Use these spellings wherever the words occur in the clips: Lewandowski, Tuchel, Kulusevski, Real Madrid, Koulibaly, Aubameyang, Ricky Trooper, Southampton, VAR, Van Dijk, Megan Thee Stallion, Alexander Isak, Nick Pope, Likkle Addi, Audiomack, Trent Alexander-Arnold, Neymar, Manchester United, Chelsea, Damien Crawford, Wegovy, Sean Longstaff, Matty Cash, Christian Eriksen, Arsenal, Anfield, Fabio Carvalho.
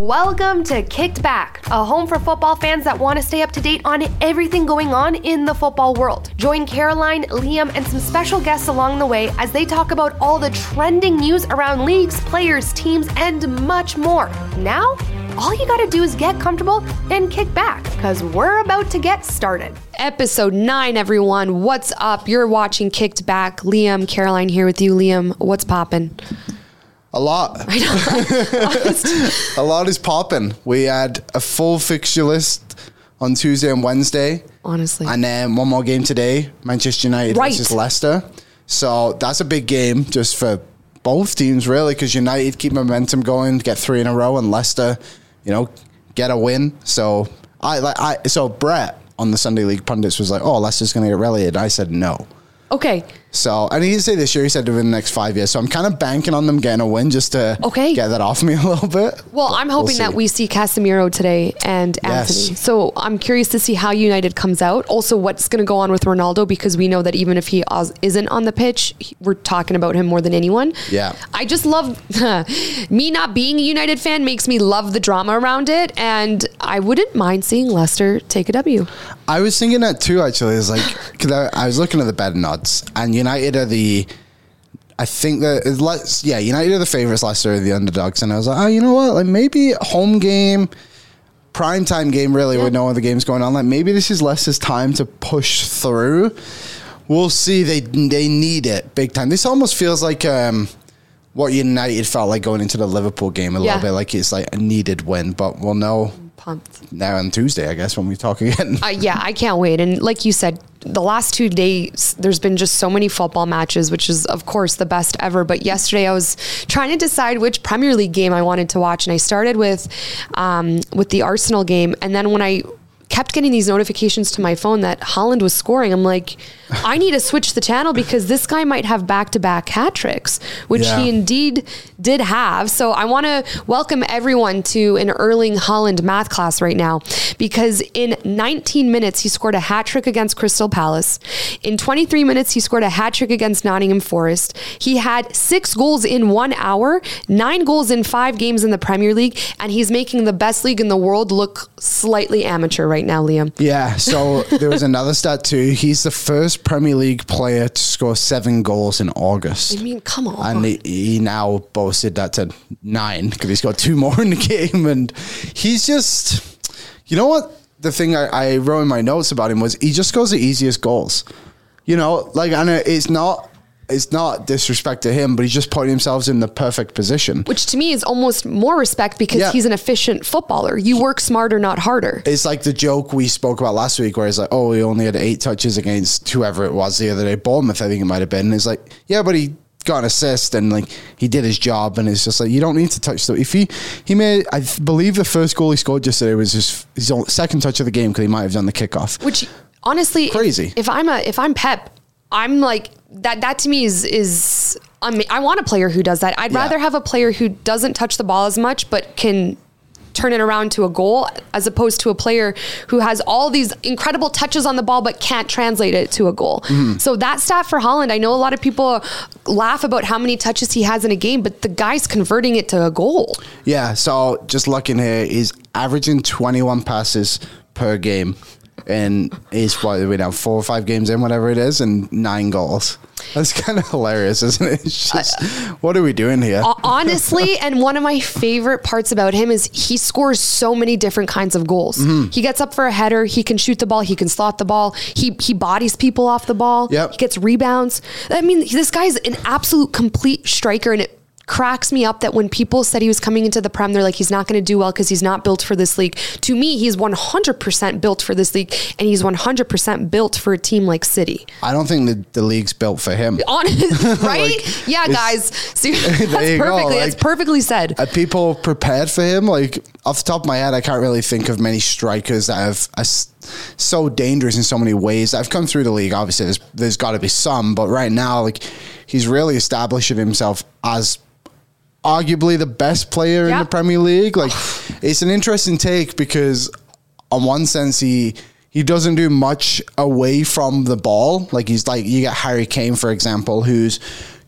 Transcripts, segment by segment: Welcome to Kicked Back, a home for football fans that want to stay up to date on everything going on in the football world. Join Caroline, Liam, and some special guests along the way as they talk about all the trending news around leagues, players, teams, and much more. Now, all you gotta do is get comfortable and kick back, because we're about to get started. Episode 9, everyone. What's up? You're watching Kicked Back. Liam, Caroline here with you. Liam, what's poppin'? A lot. I know. A lot is popping. We had a full fixture list on Tuesday and Wednesday. Honestly. And then one more game today, Manchester United versus Leicester. So that's a big game just for both teams, really, because United keep momentum going, get 3 in a row, and Leicester, you know, get a win. So so Brett on the Sunday League Pundits was like, oh, Leicester's going to get relegated. I said no. Okay. So, and he didn't say this year, he said within the next 5 years. So I'm kind of banking on them getting a win just to get that off me a little bit. Well, I'm hoping that we see Casemiro today and Anthony. Yes. So I'm curious to see how United comes out. Also, what's going to go on with Ronaldo, because we know that even if he isn't on the pitch, we're talking about him more than anyone. Yeah. I just love, me not being a United fan makes me love the drama around it. And I wouldn't mind seeing Leicester take a W. I was thinking that too, actually. It's like, because I was looking at the betting odds, and United are United are the favorites, Leicester are the underdogs. And I was like, oh, you know what? Like, maybe home game, primetime game, really, with no other games going on. Like, maybe this is Leicester's time to push through. We'll see. They need it big time. This almost feels like what United felt like going into the Liverpool game a little bit. Like, it's like a needed win, but we'll know. Pumped. Now on Tuesday, I guess, when we talk again. I can't wait. And like you said, the last 2 days, there's been just so many football matches, which is, of course, the best ever. But yesterday, I was trying to decide which Premier League game I wanted to watch. And I started with the Arsenal game. And then when I kept getting these notifications to my phone that Haaland was scoring, I'm like, I need to switch the channel, because this guy might have back-to-back hat tricks, which he indeed did have. So I want to welcome everyone to an Erling Haaland math class right now, because in 19 minutes, he scored a hat trick against Crystal Palace. In 23 minutes, he scored a hat trick against Nottingham Forest. He had 6 goals in 1 hour, 9 goals in 5 games in the Premier League, and he's making the best league in the world look slightly amateur right now, Liam. Yeah, so there was another stat too. He's the first Premier League player to score 7 goals in August. I mean, come on. And he now boasted that to 9, because he's got 2 more in the game. And he's just, you know what? The thing I wrote in my notes about him was he just scores the easiest goals. You know, like, and it's not disrespect to him, but he's just putting himself in the perfect position. Which to me is almost more respect, because he's an efficient footballer. You work smarter, not harder. It's like the joke we spoke about last week where it's like, oh, he only had 8 touches against whoever it was the other day, Bournemouth, I think it might have been. And it's like, yeah, but he got an assist and like he did his job. And it's just like, you don't need to touch. So if he made, I believe the first goal he scored yesterday was his second touch of the game, because he might have done the kickoff. Which honestly, crazy. If I'm Pep, I'm like, that to me is I want a player who does that. I'd rather have a player who doesn't touch the ball as much but can turn it around to a goal, as opposed to a player who has all these incredible touches on the ball but can't translate it to a goal. Mm-hmm. So that stat for Haaland, I know a lot of people laugh about how many touches he has in a game, but the guy's converting it to a goal. Yeah, so just looking here, he's averaging 21 passes per game. and he's probably now 4 or 5 games in, whatever it is, and 9 goals. That's kind of hilarious, isn't it? It's just, what are we doing here? Honestly, and one of my favorite parts about him is he scores so many different kinds of goals. Mm-hmm. He gets up for a header. He can shoot the ball. He can slot the ball. He bodies people off the ball. Yep. He gets rebounds. I mean, this guy's an absolute complete striker, and it cracks me up that when people said he was coming into the Prem, they're like, he's not going to do well because he's not built for this league. To me, he's 100% built for this league, and he's 100% built for a team like City. I don't think the league's built for him. Honest, right? Like, yeah, guys. See, that's perfectly said. Are people prepared for him? Like, off the top of my head, I can't really think of many strikers that have so dangerous in so many ways. I've come through the league. Obviously, there's got to be some, but right now, like, he's really establishing himself as arguably the best player in the Premier League. Like, it's an interesting take because on one sense he doesn't do much away from the ball. Like, he's like, you get Harry Kane, for example, who's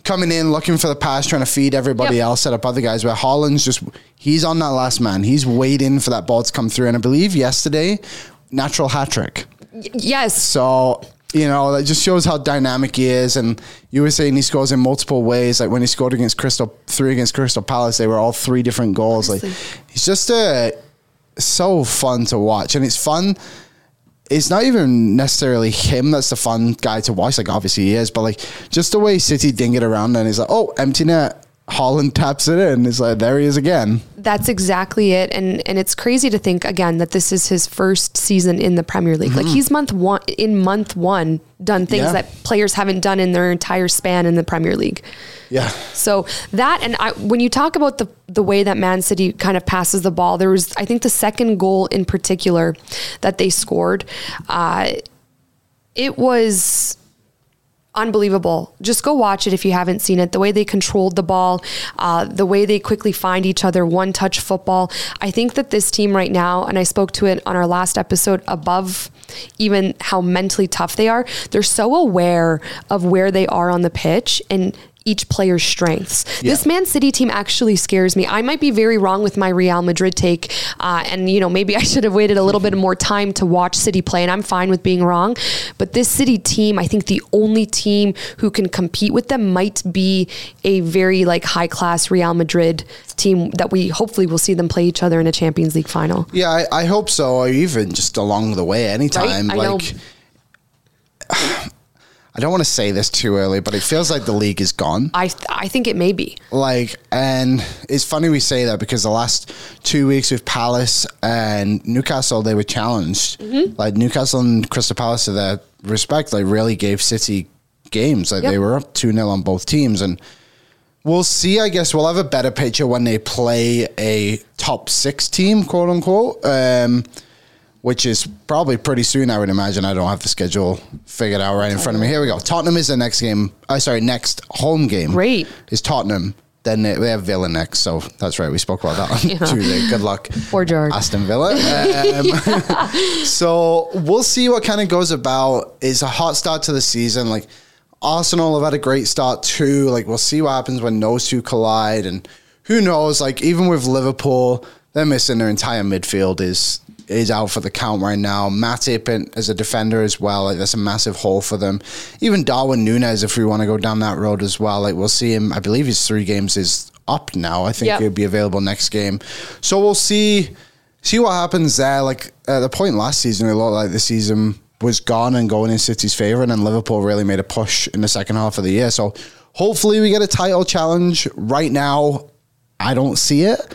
coming in, looking for the pass, trying to feed everybody else, set up other guys, where Haaland's just, he's on that last man. He's waiting for that ball to come through. And I believe yesterday, natural hat trick. Yes. So, you know, that just shows how dynamic he is. And you were saying he scores in multiple ways. Like when he scored against Crystal Palace, they were all 3 different goals. Honestly. Like, he's just so fun to watch. And it's fun. It's not even necessarily him that's the fun guy to watch. Like, obviously he is, but like just the way City ding it around and he's like, oh, empty net. Haaland taps it in. It's like, there he is again. That's exactly it. And it's crazy to think, again, that this is his first season in the Premier League. Mm-hmm. Like, he's month one, done things that players haven't done in their entire span in the Premier League. Yeah. So that, and when you talk about the way that Man City kind of passes the ball, there was, I think, the second goal in particular that they scored. It was unbelievable. Just go watch it if you haven't seen it. The way they controlled the ball, the way they quickly find each other, one touch football. I think that this team right now, and I spoke to it on our last episode, above even how mentally tough they are, they're so aware of where they are on the pitch and each player's strengths. Yeah. This Man City team actually scares me. I might be very wrong with my Real Madrid take. And, you know, maybe I should have waited a little bit more time to watch City play, and I'm fine with being wrong. But this City team, I think the only team who can compete with them might be a very like high class Real Madrid team that we hopefully will see them play each other in a Champions League final. Yeah, I hope so. Or even just along the way, anytime. Right? I don't want to say this too early, but it feels like the league is gone. I think it may be. Like, and it's funny we say that because the last 2 weeks with Palace and Newcastle, they were challenged. Mm-hmm. Like, Newcastle and Crystal Palace, to their respect, they really gave City games. Like, they were up 2-0 on both teams. And we'll see, I guess, we'll have a better picture when they play a top 6 team, quote unquote, which is probably pretty soon, I would imagine. I don't have the schedule figured out right in front of me. Here we go. Tottenham is the next game. Next home game. Great. Is Tottenham. Then they have Villa next. So that's right. We spoke about that on Tuesday. Good luck. Poor George. Aston Villa. So we'll see what kind of goes about. It's a hot start to the season. Like, Arsenal have had a great start too. Like, we'll see what happens when those two collide. And who knows? Like, even with Liverpool, they're missing their entire midfield is out for the count right now. Matip as a defender as well. Like, that's a massive hole for them. Even Darwin Núñez, if we want to go down that road as well. Like, we'll see him. I believe his 3 games is up now. I think he'll be available next game. So we'll see what happens there. Like, the point last season, it looked like the season was gone and going in City's favour, and then Liverpool really made a push in the second half of the year. So hopefully we get a title challenge. Right now, I don't see it,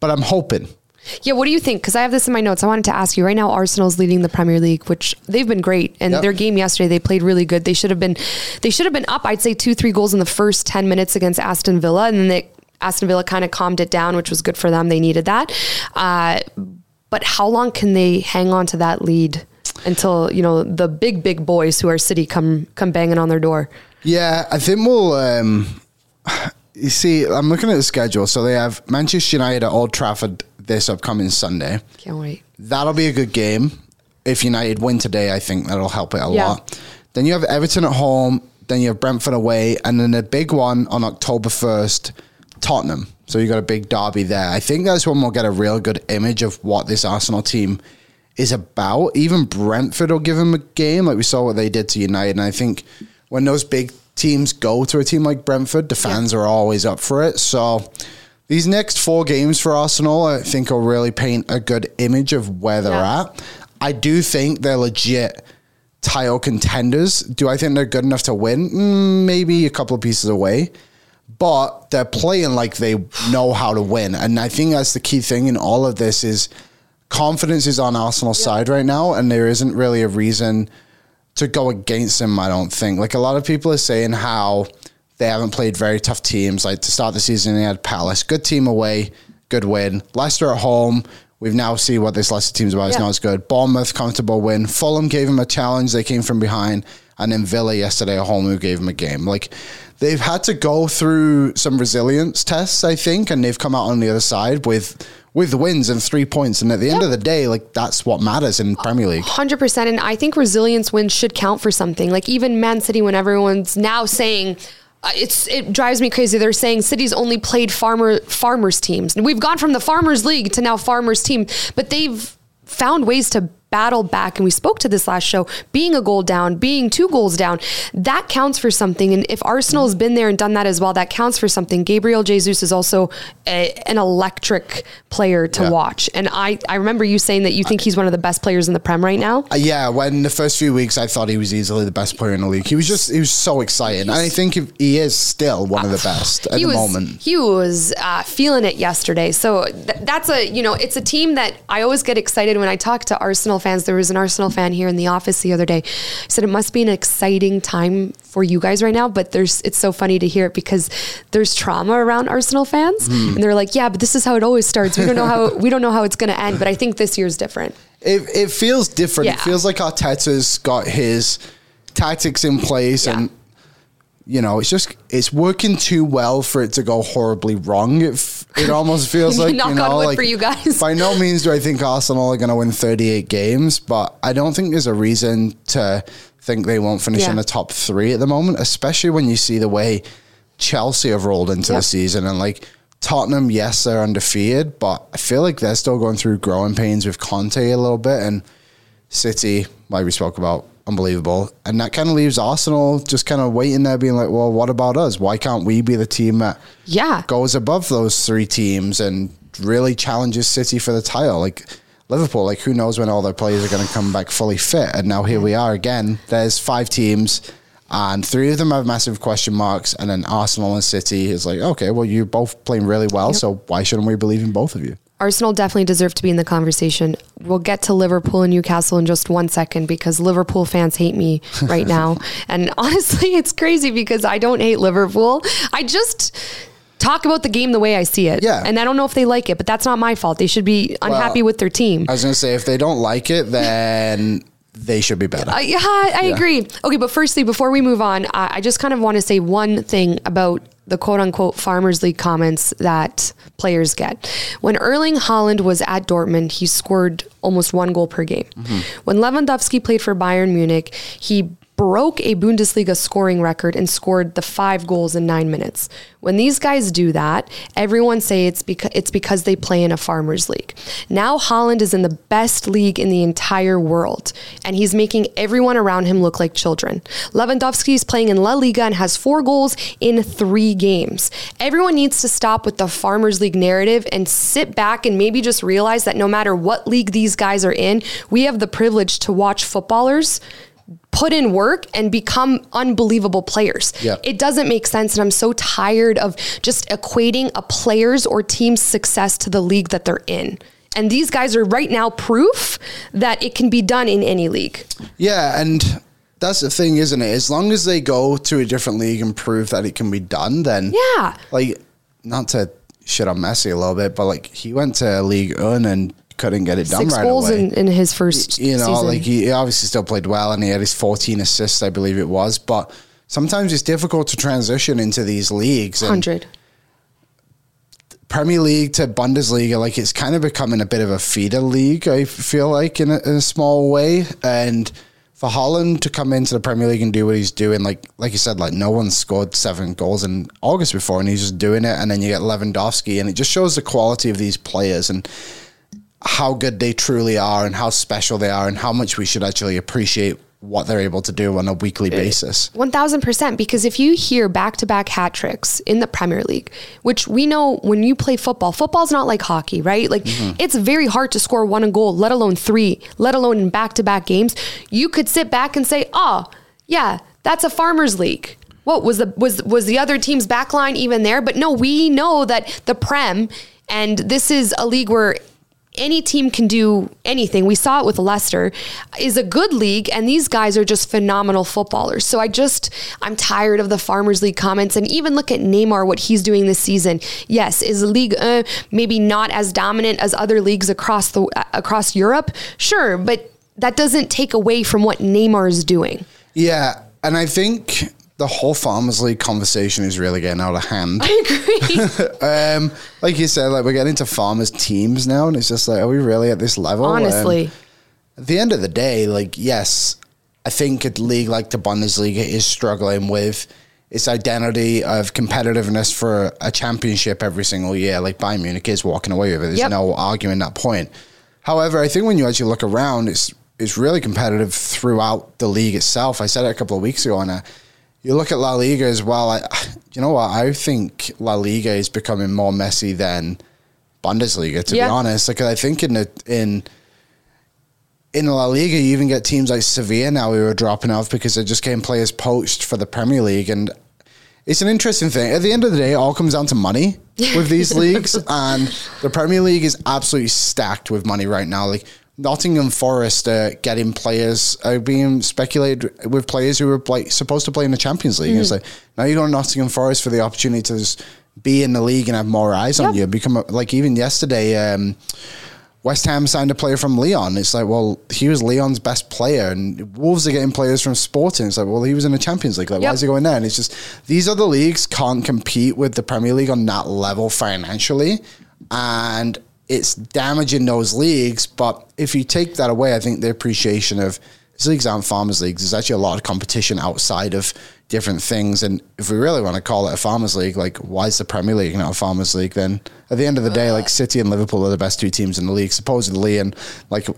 but I'm hoping. Yeah, what do you think? Because I have this in my notes. I wanted to ask you. Right now, Arsenal's leading the Premier League, which they've been great. And their game yesterday, they played really good. They should have been up, I'd say, 2-3 goals in the first 10 minutes against Aston Villa. And then Aston Villa kind of calmed it down, which was good for them. They needed that. But how long can they hang on to that lead until, you know, the big boys who are City come banging on their door? Yeah, I think we'll... you see, I'm looking at the schedule. So they have Manchester United at Old Trafford this upcoming Sunday. Can't wait. That'll be a good game. If United win today, I think that'll help it a lot. Then you have Everton at home. Then you have Brentford away. And then a big one on October 1st, Tottenham. So you got a big derby there. I think that's when we'll get a real good image of what this Arsenal team is about. Even Brentford will give him a game, like we saw what they did to United. And I think when those big teams go to a team like Brentford, the fans are always up for it. So these next four games for Arsenal, I think, will really paint a good image of where they're at. I do think they're legit title contenders. Do I think they're good enough to win? Maybe a couple of pieces away. But they're playing like they know how to win. And I think that's the key thing in all of this is confidence is on Arsenal's side right now, and there isn't really a reason to go against them, I don't think. Like, a lot of people are saying how they haven't played very tough teams. Like, to start the season, they had Palace. Good team away, good win. Leicester at home. We've now seen what this Leicester team's about. It's not as good. Bournemouth, comfortable win. Fulham gave them a challenge. They came from behind. And then Villa yesterday at home, who gave them a game. Like, they've had to go through some resilience tests, I think, and they've come out on the other side with wins and 3 points. And at the end of the day, like, that's what matters in Premier League. 100%. And I think resilience wins should count for something. Like, even Man City, when everyone's now saying... It drives me crazy. They're saying City's only played farmers teams. And we've gone from the Farmers League to now Farmers team, but they've found ways to battle back. And we spoke to this last show, being a goal down, being 2 goals down, that counts for something. And if Arsenal's been there and done that as well, that counts for something. Gabriel Jesus is also an electric player to watch. And I remember you saying that you think he's one of the best players in the Prem right now. Yeah. When the first few weeks, I thought he was easily the best player in the league. He was so exciting. And I think he is still one of the best at the moment. He was feeling it yesterday. So that's it's a team that I always get excited when I talk to Arsenal fans. There was an Arsenal fan here in the office the other day. He said, it must be an exciting time for you guys right now, but it's so funny to hear it because there's trauma around Arsenal fans. And they're like, yeah, but this is how it always starts. We don't know how it's going to end, but I think this year's different. It feels different. Yeah. It feels like Arteta's got his tactics in place and it's working too well for it to go horribly wrong. It almost feels like, knock on wood, like, for you guys. By no means do I think Arsenal are going to win 38 games, but I don't think there's a reason to think they won't finish in the top 3 at the moment, especially when you see the way Chelsea have rolled into the season. And like Tottenham, yes, they're undefeated, but I feel like they're still going through growing pains with Conte a little bit. And City, like we spoke about, unbelievable. And that kind of leaves Arsenal just kind of waiting there being like, well, what about us? Why can't we be the team that goes above those 3 teams and really challenges City for the title? Like Liverpool, like who knows when all their players are going to come back fully fit. And now here we are again. There's 5 teams and 3 of them have massive question marks. And then Arsenal and City is like, okay, well, you're both playing really well. So why shouldn't we believe in both of you? Arsenal definitely deserve to be in the conversation. We'll get to Liverpool and Newcastle in just 1 second because Liverpool fans hate me right now. And honestly, it's crazy because I don't hate Liverpool. I just talk about the game the way I see it. Yeah. And I don't know if they like it, but that's not my fault. They should be unhappy with their team. I was going to say, if they don't like it, then... they should be better. I agree. Okay, but firstly, before we move on, I just kind of want to say one thing about the quote-unquote Farmers League comments that players get. When Erling Haaland was at Dortmund, he scored almost 1 goal per game. Mm-hmm. When Lewandowski played for Bayern Munich, he broke a Bundesliga scoring record and scored the 5 goals in 9 minutes. When these guys do that, everyone say it's because they play in a Farmers League. Now Haaland is in the best league in the entire world, and he's making everyone around him look like children. Lewandowski is playing in La Liga and has 4 goals in 3 games. Everyone needs to stop with the Farmers League narrative and sit back and maybe just realize that no matter what league these guys are in, we have the privilege to watch footballers put in work and become unbelievable players. Yeah. It doesn't make sense. And I'm so tired of just equating a player's or team's success to the league that they're in. And these guys are right now proof that it can be done in any league. Yeah. And that's the thing, isn't it? As long as they go to a different league and prove that it can be done, then like, not to shit on Messi a little bit, but like he went to Ligue 1 and couldn't get it done right away. 6 goals in his first season. Like he obviously still played well and he had his 14 assists, I believe it was. But sometimes it's difficult to transition into these leagues. 100. Premier League to Bundesliga, like it's kind of becoming a bit of a feeder league, I feel like, in a small way. And for Haaland to come into the Premier League and do what he's doing, like you said, like no one scored 7 goals in August before and he's just doing it. And then you get Lewandowski and it just shows the quality of these players. And how good they truly are and how special they are and how much we should actually appreciate what they're able to do on a weekly basis. 1000%, because if you hear back-to-back hat tricks in the Premier League, which we know when you play football, football's not like hockey, right? Like it's very hard to score one goal, let alone three, let alone in back-to-back games. You could sit back and say, oh, yeah, that's a farmers league. What was the other team's back line even there? But no, we know that the Prem, and this is a league where any team can do anything. We saw it with Leicester, is a good league, and these guys are just phenomenal footballers. So I'm tired of the Farmers League comments. And even look at Neymar, what he's doing this season. Yes, is League maybe not as dominant as other leagues across Europe? Sure, but that doesn't take away from what Neymar is doing. Yeah, and I think the whole Farmers League conversation is really getting out of hand. I agree. Like you said, we're getting into farmers teams now, and it's just are we really at this level? Honestly. At the end of the day, yes, I think a league like the Bundesliga is struggling with its identity of competitiveness for a championship every single year. Bayern Munich is walking away with it. There's no arguing that point. However, I think when you actually look around, it's really competitive throughout the league itself. I said it a couple of weeks ago on you look at La Liga as well. You know what? I think La Liga is becoming more messy than Bundesliga, to be honest. I think in La Liga, you even get teams like Sevilla now who are dropping off because they're just getting players poached for the Premier League. And it's an interesting thing. At the end of the day, it all comes down to money with these leagues. And the Premier League is absolutely stacked with money right now. Nottingham Forest getting players being speculated with players who were supposed to play in the Champions League. Mm-hmm. It's now you go to Nottingham Forest for the opportunity to just be in the league and have more eyes on you. Become even yesterday, West Ham signed a player from Lyon. It's he was Lyon's best player, and Wolves are getting players from Sporting. It's he was in the Champions League. Why is he going there? And it's just these other leagues can't compete with the Premier League on that level financially, and it's damaging those leagues. But if you take that away, I think the appreciation of these leagues aren't farmers leagues. There's actually a lot of competition outside of different things. And if we really want to call it a farmers league, why is the Premier League not a farmers league then? At the end of the day, City and Liverpool are the best two teams in the league, supposedly. And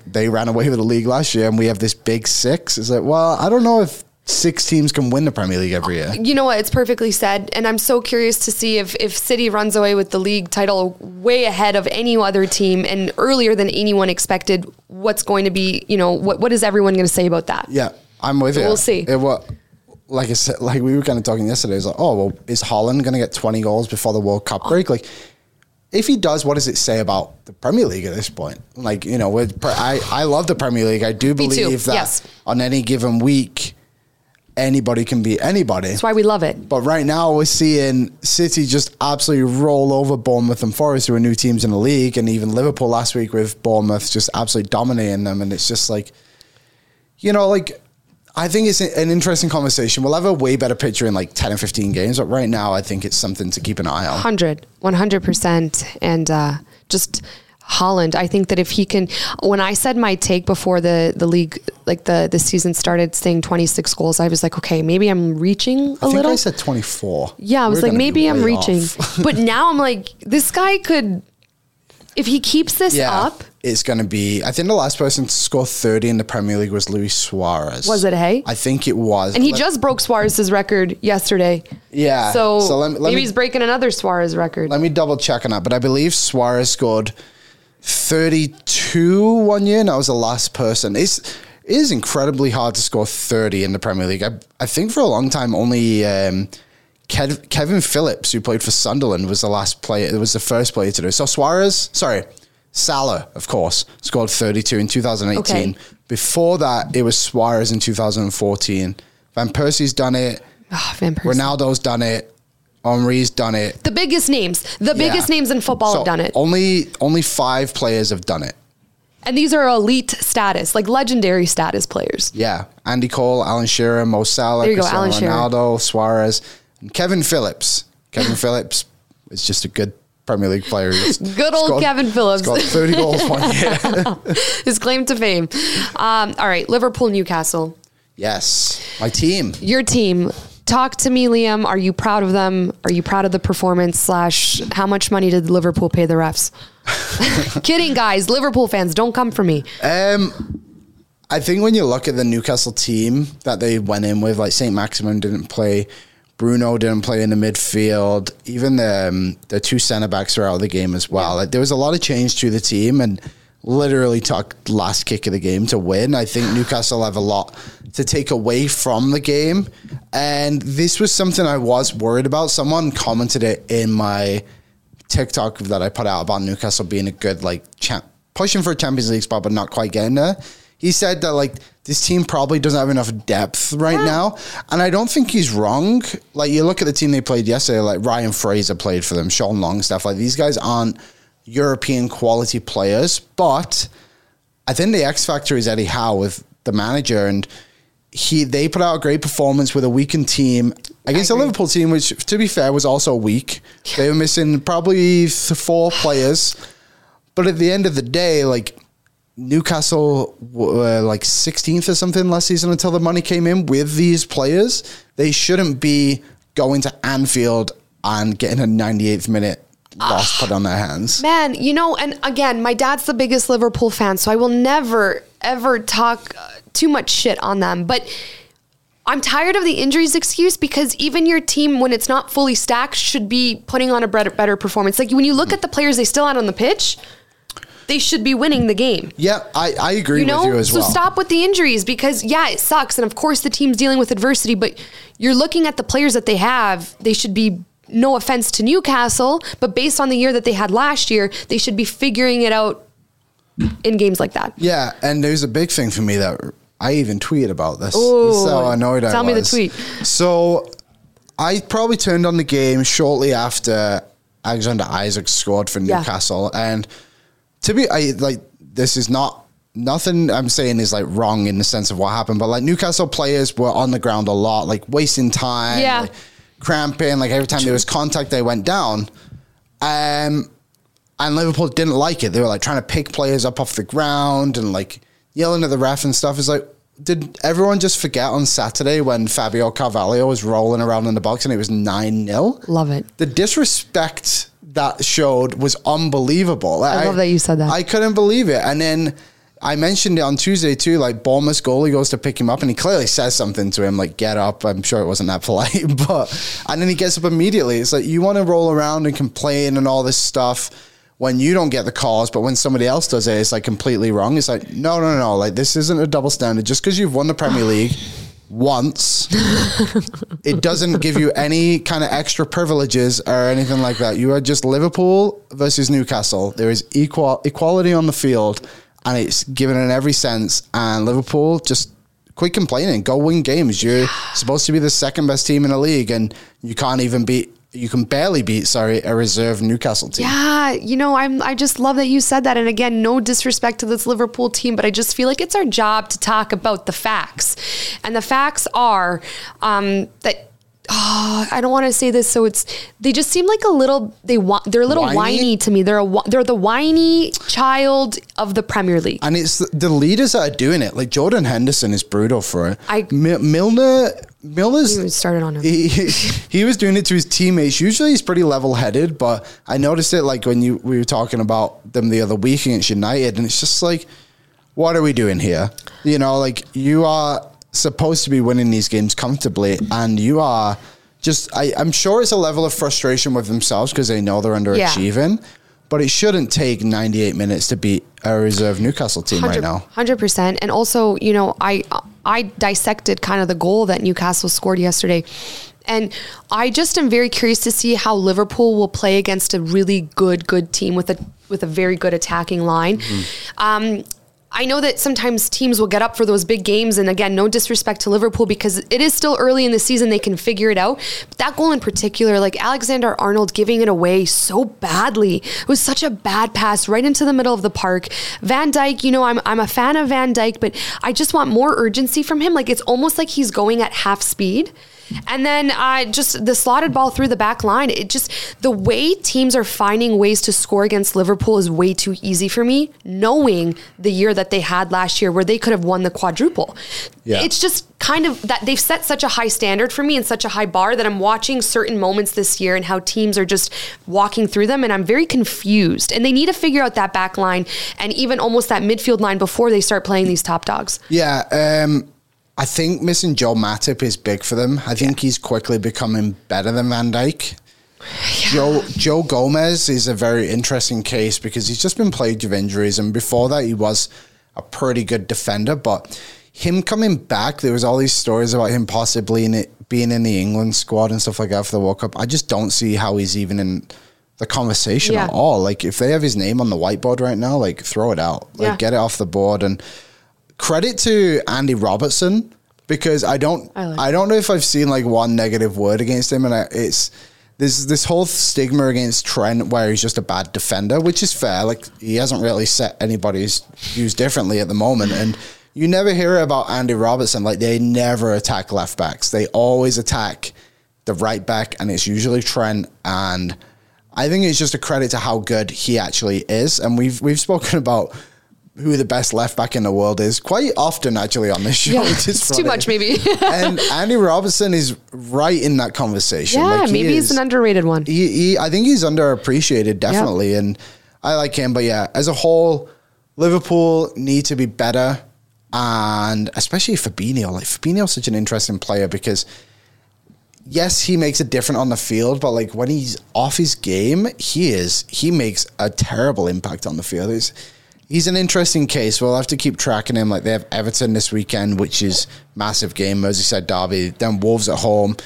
they ran away with the league last year, and we have this big six. It's I don't know if 6 teams can win the Premier League every year. You know what? It's perfectly said. And I'm so curious to see if City runs away with the league title way ahead of any other team and earlier than anyone expected. What's going to be, what is everyone going to say about that? Yeah, I'm with you. We'll see. Like I said, we were kind of talking yesterday. It's is Haaland going to get 20 goals before the World Cup break? If he does, what does it say about the Premier League at this point? I love the Premier League. I do believe that on any given week, anybody can beat anybody. That's why we love it. But right now we're seeing City just absolutely roll over Bournemouth and Forest, who are new teams in the league, and even Liverpool last week with Bournemouth just absolutely dominating them. And it's just I think it's an interesting conversation. We'll have a way better picture in 10 or 15 games, but right now I think it's something to keep an eye on. 100%. And just Haaland, I think that if he can, when I said my take before the league, the season started, saying 26 goals, I was okay, maybe I'm reaching a little. I think I said 24. Yeah, I was maybe I'm reaching. But now I'm this guy could, if he keeps this up. It's going to be, I think the last person to score 30 in the Premier League was Luis Suárez. Was it, hey? I think it was. And he just broke Suárez's record yesterday. Yeah. So maybe he's breaking another Suárez record. Let me double check on that. But I believe Suárez scored 32 one year, and I was the last person. It is incredibly hard to score 30 in the Premier League. I think for a long time only Kevin Phillips, who played for Sunderland, was the last player. It was the first player to do. So Salah, of course, scored 32 in 2018. Okay. Before that, it was Suárez in 2014. Van Persie's done it. Oh, Van Persie. Ronaldo's done it. Henry's done it. The biggest names in football have done it. Only 5 players have done it. And these are elite status, legendary status players. Yeah. Andy Cole, Alan Shearer, Mo Salah, Cristiano Ronaldo, Suarez, and Kevin Phillips. Kevin Phillips is just a good Premier League player. Good old Kevin Phillips. He's got 30 goals one year. His claim to fame. All right, Liverpool, Newcastle. Yes. My team. Your team. Talk to me, Liam. Are you proud of them? Are you proud of the performance? Slash, how much money did Liverpool pay the refs? Kidding, guys. Liverpool fans, don't come for me. I think when you look at the Newcastle team that they went in with, like St. Maximin didn't play, Bruno didn't play in the midfield, even the two centre-backs were out of the game as well. Like, there was a lot of change to the team, and literally took last kick of the game to win. I think Newcastle have a lot to take away from the game. And this was something I was worried about. Someone commented it in my TikTok that I put out about Newcastle being a good, like, pushing for a Champions League spot, but not quite getting there. He said that, like, this team probably doesn't have enough depth right now. And I don't think he's wrong. Like, you look at the team they played yesterday, like, Ryan Fraser played for them, Sean Longstaff. Like, these guys aren't European quality players, but I think the X factor is Eddie Howe with the manager, and they put out a great performance with a weakened team against a Liverpool team, which, to be fair, was also weak. They were missing probably four players, but at the end of the day, like, Newcastle were like 16th or something last season until the money came in with these players. They shouldn't be going to Anfield and getting a 98th minute loss put on their hands. Man, you know, and again, my dad's the biggest Liverpool fan, so I will never, ever talk too much shit on them. But I'm tired of the injuries excuse, because even your team, when it's not fully stacked, should be putting on a better performance. Like, when you look at the players they still had on the pitch, they should be winning the game. Yeah, I agree with you as well. So stop with the injuries, because, yeah, it sucks. And, of course, the team's dealing with adversity, but you're looking at the players that they have. They should be, no offense to Newcastle, but based on the year that they had last year, they should be figuring it out in games like that. Yeah, and there's a big thing for me that I even tweeted about this. Oh, so annoyed I was. Tell me the tweet. So I probably turned on the game shortly after Alexander Isak scored for Newcastle, and to me, this is not nothing I'm saying is, like, wrong in the sense of what happened, but, like, Newcastle players were on the ground a lot, like, wasting time. Yeah. Like, cramping, like, every time there was contact, they went down. And Liverpool didn't like it. They were, like, trying to pick players up off the ground and, like, yelling at the ref and stuff. It's like, did everyone just forget on Saturday when Fabio Carvalho was rolling around in the box and it was 9-0? Love it. The disrespect that showed was unbelievable. I love that you said that. I couldn't believe it. And then I mentioned it on Tuesday too, like, Bournemouth's goalie goes to pick him up and he clearly says something to him, like, get up. I'm sure it wasn't that polite, but, and then he gets up immediately. It's like, you want to roll around and complain and all this stuff when you don't get the calls, but when somebody else does it, it's, like, completely wrong. It's like, no. Like, this isn't a double standard. Just because you've won the Premier League once, it doesn't give you any kind of extra privileges or anything like that. You are just Liverpool versus Newcastle. There is equality on the field. And it's given in every sense. And Liverpool, just quit complaining. Go win games. You're supposed to be the second best team in the league. And you can't even beat, you can barely beat, a reserve Newcastle team. Yeah, I just love that you said that. And again, no disrespect to this Liverpool team, but I just feel like it's our job to talk about the facts. And the facts are that, I don't want to say this. So they just seem like they're a little whiny to me. They're the whiny child of the Premier League. And it's the leaders that are doing it. Like, Jordan Henderson is brutal for it. Milner's started on him. He was doing it to his teammates. Usually he's pretty level headed, but I noticed it, like, when we were talking about them the other week against United, and it's just like, what are we doing here? Like, you are supposed to be winning these games comfortably, and you are just, I'm sure it's a level of frustration with themselves because they know they're underachieving, but it shouldn't take 98 minutes to beat a reserve Newcastle team right now. 100%. And also, I dissected kind of the goal that Newcastle scored yesterday, and I just am very curious to see how Liverpool will play against a really good team with a very good attacking line. Mm-hmm. I know that sometimes teams will get up for those big games, and again, no disrespect to Liverpool because it is still early in the season, they can figure it out. But that goal in particular, like, Alexander-Arnold giving it away so badly. It was such a bad pass right into the middle of the park. Van Dijk, I'm a fan of Van Dijk, but I just want more urgency from him. Like, it's almost like he's going at half speed And then just the slotted ball through the back line. It just, the way teams are finding ways to score against Liverpool is way too easy for me, knowing the year that they had last year where they could have won the quadruple. Yeah. It's just kind of that they've set such a high standard for me and such a high bar that I'm watching certain moments this year and how teams are just walking through them, and I'm very confused. And they need to figure out that back line and even almost that midfield line before they start playing these top dogs. Yeah, I think missing Joel Matip is big for them. I think he's quickly becoming better than Van Dijk. Yeah. Joe Gomez is a very interesting case because he's just been plagued with injuries, and before that he was a pretty good defender, but him coming back, there was all these stories about him possibly being in the England squad and stuff like that for the World Cup. I just don't see how he's even in the conversation at all. Like, if they have his name on the whiteboard right now, like, throw it out. Like, get it off the board. And credit to Andy Robertson, because I don't know if I've seen like one negative word against him, and there's this whole stigma against Trent where he's just a bad defender, which is fair. Like, he hasn't really set anybody's views differently at the moment, and you never hear about Andy Robertson. Like, they never attack left backs; they always attack the right back, and it's usually Trent. And I think it's just a credit to how good he actually is. And we've spoken about who the best left back in the world is quite often, actually, on this show. Yeah, it's too much, maybe. And Andy Robertson is right in that conversation. Yeah, like, maybe he's an underrated one. I think he's underappreciated, definitely. Yep. And I like him. But yeah, as a whole, Liverpool need to be better. And especially Fabinho. Like, Fabinho's such an interesting player because, yes, he makes a difference on the field, but like, when he's off his game, he makes a terrible impact on the field. He's an interesting case. We'll have to keep tracking him. Like, they have Everton this weekend, which is massive game. Merseyside derby, then Wolves at home,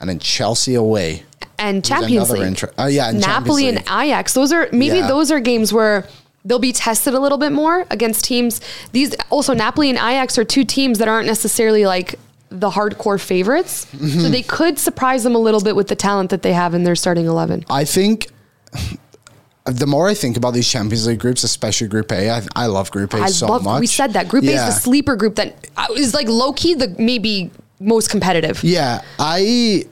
and then Chelsea away. And Champions League. And Napoli and Ajax. Those are games where they'll be tested a little bit more against teams. These also, Napoli and Ajax are two teams that aren't necessarily like the hardcore favorites. Mm-hmm. So they could surprise them a little bit with the talent that they have in their starting 11. I think the more I think about these Champions League groups, especially Group A, I love Group A so much. We said that. Group A is the sleeper group that is like low-key the maybe most competitive. Yeah, I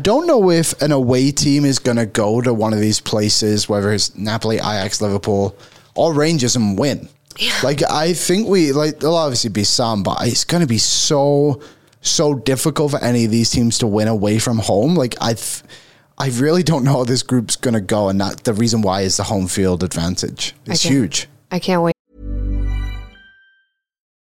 don't know if an away team is going to go to one of these places, whether it's Napoli, Ajax, Liverpool, or Rangers, and win. Yeah. Like, I think there'll obviously be some, but it's going to be so difficult for any of these teams to win away from home. Like, I really don't know how this group's going to go, and that the reason why is the home field advantage. It's huge. I can't wait.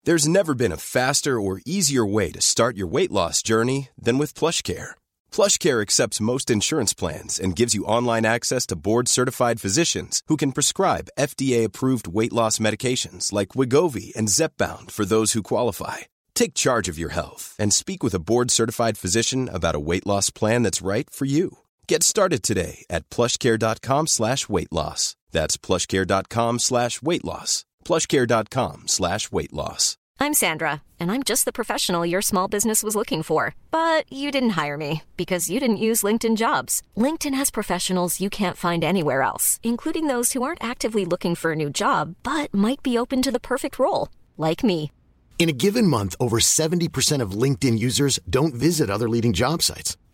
There's never been a faster or easier way to start your weight loss journey than with PlushCare. PlushCare accepts most insurance plans and gives you online access to board-certified physicians who can prescribe FDA-approved weight loss medications like Wegovy and Zepbound for those who qualify. Take charge of your health and speak with a board-certified physician about a weight loss plan that's right for you. Get started today at plushcare.com/weightloss. That's plushcare.com/weightloss. plushcare.com/weightloss. I'm Sandra, and I'm just the professional your small business was looking for. But you didn't hire me because you didn't use LinkedIn Jobs. LinkedIn has professionals you can't find anywhere else, including those who aren't actively looking for a new job, but might be open to the perfect role, like me. In a given month, over 70% of LinkedIn users don't visit other leading job sites.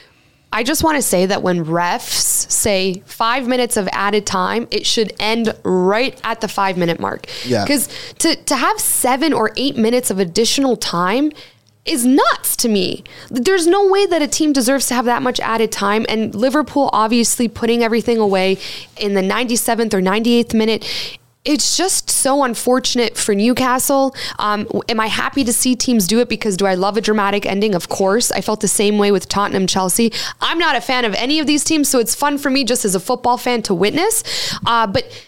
I just want to say that when refs say 5 minutes of added time, it should end right at the 5-minute mark. Yeah. Because to have 7 or 8 minutes of additional time is nuts to me. There's no way that a team deserves to have that much added time. And Liverpool obviously putting everything away in the 97th or 98th minute. It's just so unfortunate for Newcastle. Am I happy to see teams do it? Because do I love a dramatic ending? Of course. I felt the same way with Tottenham, Chelsea. I'm not a fan of any of these teams, so it's fun for me just as a football fan to witness. But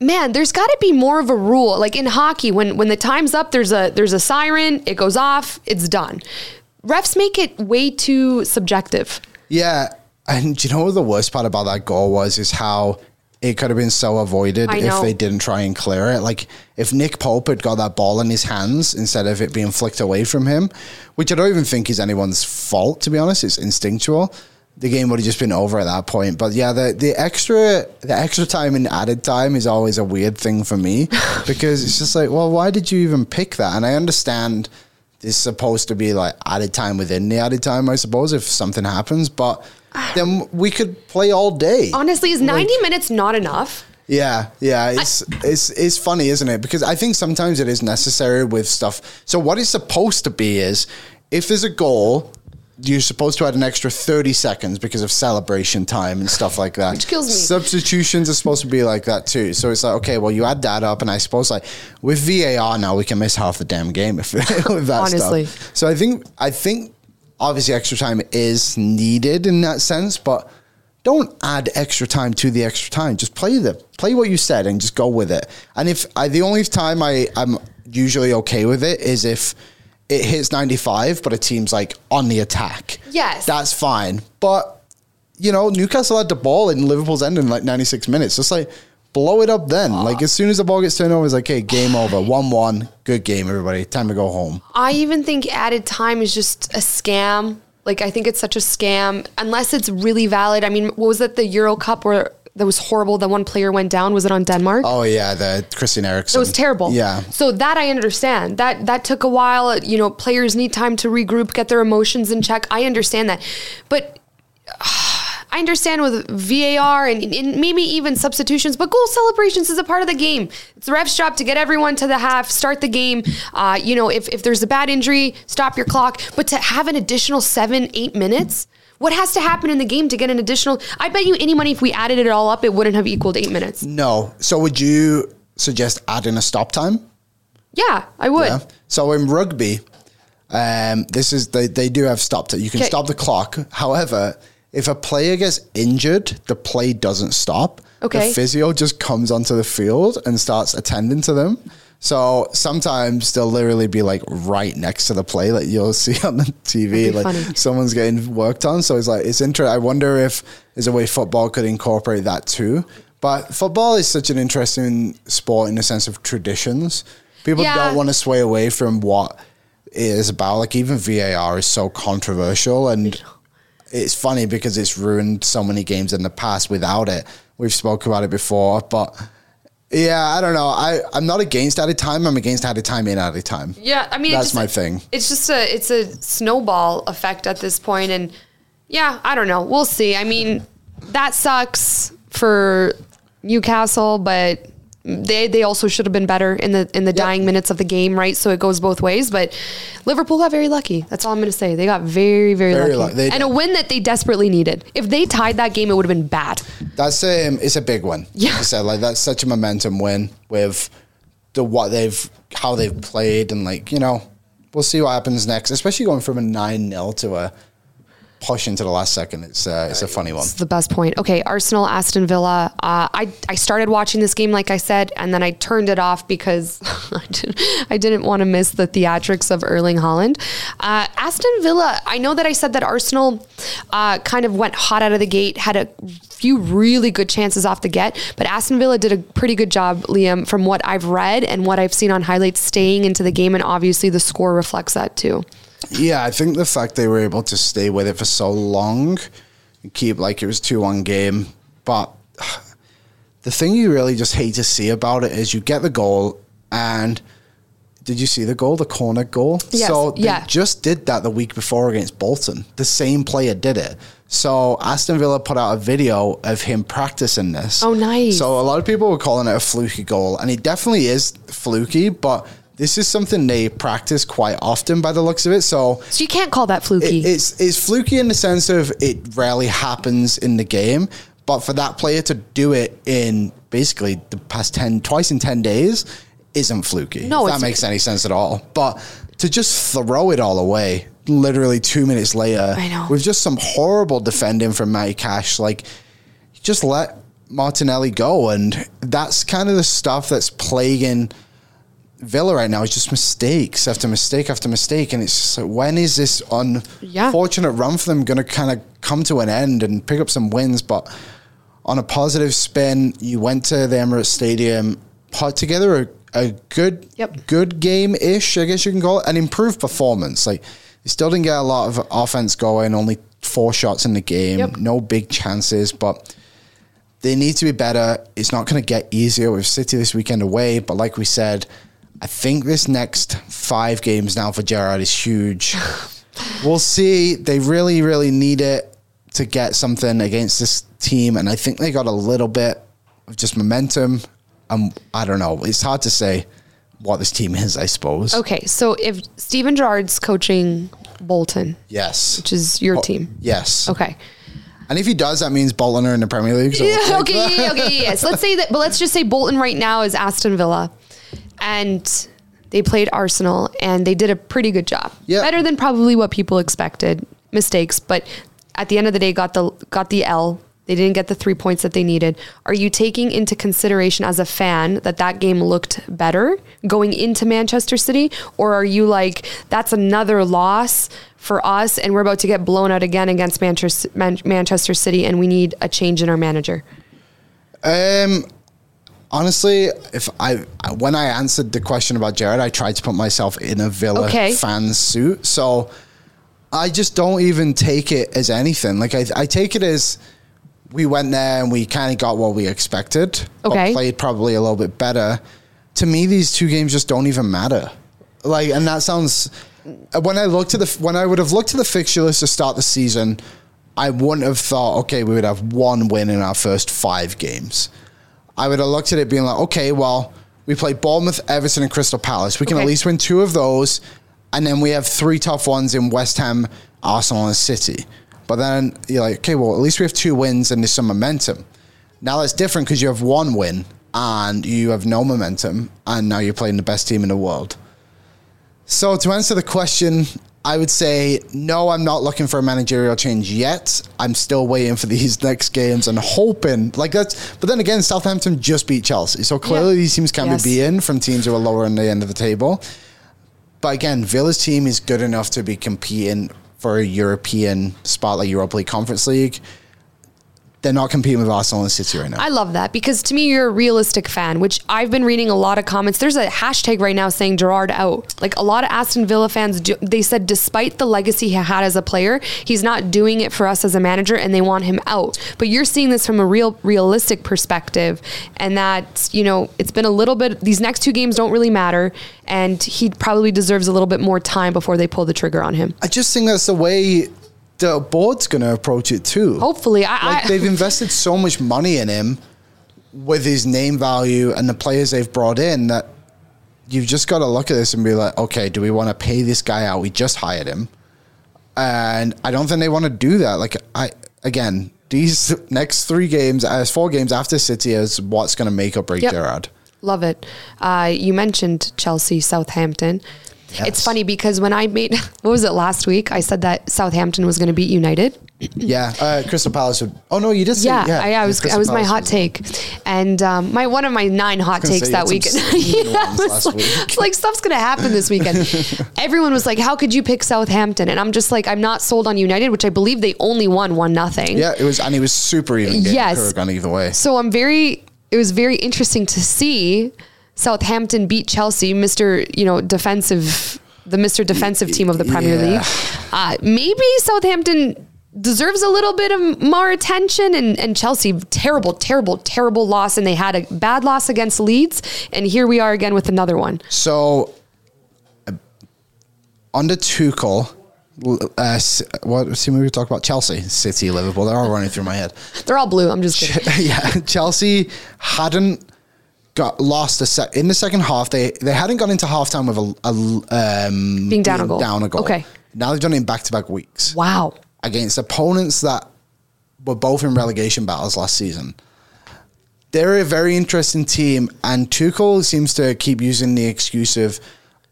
man, there's got to be more of a rule. Like in hockey, when the time's up, there's a siren, it goes off, it's done. Refs make it way too subjective. Yeah, and you know what the worst part about that goal was is how it could have been so avoided if they didn't try and clear it. Like if Nick Pope had got that ball in his hands instead of it being flicked away from him, which I don't even think is anyone's fault, to be honest. It's instinctual. The game would have just been over at that point. But yeah, the extra time and added time is always a weird thing for me because it's just like, well, why did you even pick that? And I understand it's supposed to be like added time within the added time, I suppose, if something happens, but then we could play all day. Honestly, is 90 minutes not enough? Yeah. It's funny, isn't it? Because I think sometimes it is necessary with stuff. So what it's supposed to be is if there's a goal, you're supposed to add an extra 30 seconds because of celebration time and stuff like that. Which kills me. Substitutions are supposed to be like that too. So it's like, okay, well, you add that up, and I suppose like with VAR now, we can miss half the damn game if with that honestly. Stuff. So I think obviously extra time is needed in that sense, but don't add extra time to the extra time. Just play what you said and just go with it. And if the only time I'm usually okay with it is if it hits 95, but a team's like on the attack. Yes. That's fine. But, you know, Newcastle had the ball in Liverpool's end in like 96 minutes. Just like blow it up then. Like as soon as the ball gets turned over, it's like, hey, game over. 1-1. Good game, everybody. Time to go home. I even think added time is just a scam. Like I think it's such a scam unless it's really valid. I mean, what was it? The Euro Cup where that was horrible. That one player went down. Was it on Denmark? Oh yeah, the Christian Eriksen. It was terrible. Yeah. So that I understand. That took a while. You know, players need time to regroup, get their emotions in check. I understand that, but I understand with VAR and maybe even substitutions, but goal celebrations is a part of the game. It's the ref's job to get everyone to the half, start the game. You know, if there's a bad injury, stop your clock. But to have an additional 7-8 minutes. What has to happen in the game to get an additional? I bet you any money if we added it all up, it wouldn't have equaled 8 minutes. No. So would you suggest adding a stop time? Yeah, I would. Yeah. So in rugby, this is they do have stop time. You can stop the clock. However, if a player gets injured, the play doesn't stop. Okay. The physio just comes onto the field and starts attending to them. So sometimes they'll literally be like right next to the play that you'll see on the TV, like funny. Someone's getting worked on. So it's like, it's interesting. I wonder if there's a way football could incorporate that too. But football is such an interesting sport in the sense of traditions. People don't want to sway away from what it is about. Like even VAR is so controversial, and it's funny because it's ruined so many games in the past without it. We've spoken about it before, but yeah, I don't know. I'm not against added time. I'm against added time in added time. Yeah, I mean, that's my thing. It's just it's a snowball effect at this point, and yeah, I don't know. We'll see. I mean, that sucks for Newcastle, but they also should have been better in the dying minutes of the game, right? So it goes both ways. But Liverpool got very lucky. That's all I'm going to say. They got very, very, very lucky, and a win that they desperately needed. If they tied that game, it would have been bad. That's it's a big one. Yeah, I said, like that's such a momentum win with how they've played, and like you know, we'll see what happens next. Especially going from a 9-0 to a push into the last second. It's a funny one. It's the best point. Okay, Arsenal, Aston Villa. I started watching this game, like I said, and then I turned it off because I didn't want to miss the theatrics of Erling Haaland. Aston Villa, I know that I said that Arsenal kind of went hot out of the gate, had a few really good chances off the get, but Aston Villa did a pretty good job, Liam, from what I've read and what I've seen on highlights, staying into the game, and obviously the score reflects that too. Yeah, I think the fact they were able to stay with it for so long and keep like it was 2-1 game. But the thing you really just hate to see about it is you get the goal, and did you see the goal, the corner goal? Yes, so they just did that the week before against Bolton. The same player did it. So Aston Villa put out a video of him practicing this. Oh, nice. So a lot of people were calling it a fluky goal, and it definitely is fluky, but this is something they practice quite often by the looks of it. So you can't call that fluky. It's fluky in the sense of it rarely happens in the game, but for that player to do it in basically the past twice in 10 days isn't fluky. No, if that makes any sense at all. But to just throw it all away literally 2 minutes later, I know, with just some horrible defending from Matty Cash, like, just let Martinelli go. And that's kind of the stuff that's plaguing Villa right now. It's just mistakes after mistake after mistake. And it's just like, when is this unfortunate run for them going to kind of come to an end and pick up some wins? But on a positive spin, you went to the Emirates Stadium, put together a good game-ish, I guess you can call it, an improved performance. Like, they still didn't get a lot of offense going, only 4 shots in the game, no big chances, but they need to be better. It's not going to get easier with City this weekend away, but like we said, I think this next 5 games now for Gerrard is huge. We'll see. They really, really need it to get something against this team, and I think they got a little bit of just momentum. I don't know. It's hard to say what this team is, I suppose. Okay, so if Steven Gerrard's coaching Bolton. Yes. Which is your team. Yes. Okay. And if he does, that means Bolton are in the Premier League. So So let's say that, but let's just say Bolton right now is Aston Villa. And they played Arsenal and they did a pretty good job. Yep. Better than probably what people expected. Mistakes, but at the end of the day got the L. They didn't get the 3 points that they needed. Are you taking into consideration as a fan that game looked better going into Manchester City? Or are you like, that's another loss for us and we're about to get blown out again against Manchester City and we need a change in our manager? Honestly, when I answered the question about Gerrard, I tried to put myself in a Villa fan suit. So I just don't even take it as anything. Like I take it as... we went there and we kind of got what we expected. But played probably a little bit better. To me, these 2 games just don't even matter. Like, and that sounds... When I would have looked at the fixture list to start the season, I wouldn't have thought, we would have 1 win in our first 5 games. I would have looked at it being like, we play Bournemouth, Everton, and Crystal Palace. We can at least win 2 of those. And then we have 3 tough ones in West Ham, Arsenal, and City. But then you're like, at least we have 2 wins and there's some momentum. Now that's different because you have 1 win and you have no momentum and now you're playing the best team in the world. So to answer the question, I would say, no, I'm not looking for a managerial change yet. I'm still waiting for these next games and hoping. But then again, Southampton just beat Chelsea. So clearly these teams can be beaten from teams who are lower on the end of the table. But again, Villa's team is good enough to be competing for a European spot like Europa League, Conference League. They're not competing with Arsenal and City right now. I love that because to me, you're a realistic fan, which I've been reading a lot of comments. There's a hashtag right now saying Gerrard out. Like a lot of Aston Villa fans, they said despite the legacy he had as a player, he's not doing it for us as a manager and they want him out. But you're seeing this from a realistic perspective and that, it's been a little bit, these next 2 games don't really matter and he probably deserves a little bit more time before they pull the trigger on him. I just think that's the way... the board's going to approach it too. Hopefully. They've invested so much money in him with his name value and the players they've brought in that you've just got to look at this and be like, do we want to pay this guy out? We just hired him. And I don't think they want to do that. These next 3 games, 4 games after City is what's going to make or break Gerrard. Love it. You mentioned Chelsea, Southampton. Yes. It's funny because when I made, last week? I said that Southampton was going to beat United. Crystal Palace would. Oh no, you did say yeah. I was my hot take, and my one of my 9 hot takes that weekend. Stuff's going to happen this weekend. Everyone was like, "How could you pick Southampton?" And I'm just like, I'm not sold on United, which I believe they only won 1-0. Yeah, it was super even. Yes, could have gone either way. So it was very interesting to see. Southampton beat Chelsea, Mr. Defensive team of the Premier League. Maybe Southampton deserves a little bit of more attention and Chelsea, terrible, terrible, terrible loss. And they had a bad loss against Leeds. And here we are again with another one. So under Tuchel, what team we talk about? Chelsea, City, Liverpool. They're all running through my head. They're all blue. I'm just kidding. Chelsea hadn't got lost a set in the second half. They hadn't gone into halftime with being down a goal. Okay. Now they've done it in back-to-back weeks. Wow. Against opponents that were both in relegation battles last season. They're a very interesting team, and Tuchel seems to keep using the excuse of,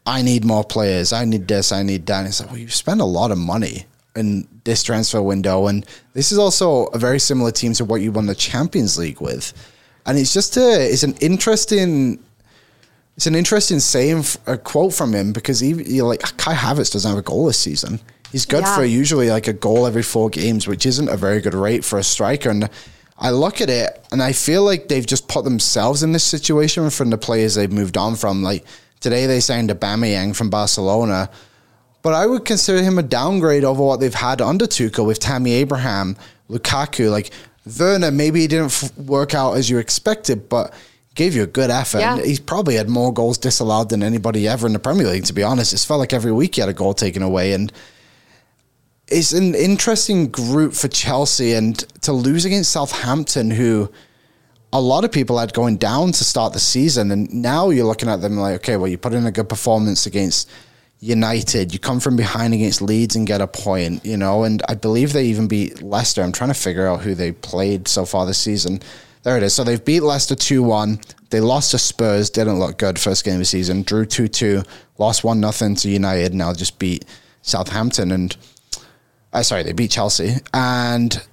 I need more players, I need this, I need that. It's like, well, you spend a lot of money in this transfer window, and this is also a very similar team to what you won the Champions League with. And it's just an interesting saying, a quote from him, because you're like, Kai Havertz doesn't have a goal this season. He's good for usually like a goal every 4 games, which isn't a very good rate for a striker. And I look at it and I feel like they've just put themselves in this situation from the players they've moved on from. Like today they signed Aubameyang from Barcelona, but I would consider him a downgrade over what they've had under Tuchel with Tammy Abraham, Lukaku, like Werner. Maybe he didn't work out as you expected, but gave you a good effort. Yeah. He's probably had more goals disallowed than anybody ever in the Premier League, to be honest. It's felt like every week he had a goal taken away, and it's an interesting group for Chelsea, and to lose against Southampton, who a lot of people had going down to start the season. And now you're looking at them like, okay, well, you put in a good performance against United. You come from behind against Leeds and get a point, you know, and I believe they even beat Leicester. I'm trying to figure out who they played so far this season. There it is. So they've beat Leicester 2-1. They lost to Spurs. Didn't look good first game of the season. Drew 2-2. Lost 1-0 to United. Now just beat Southampton and... they beat Chelsea, and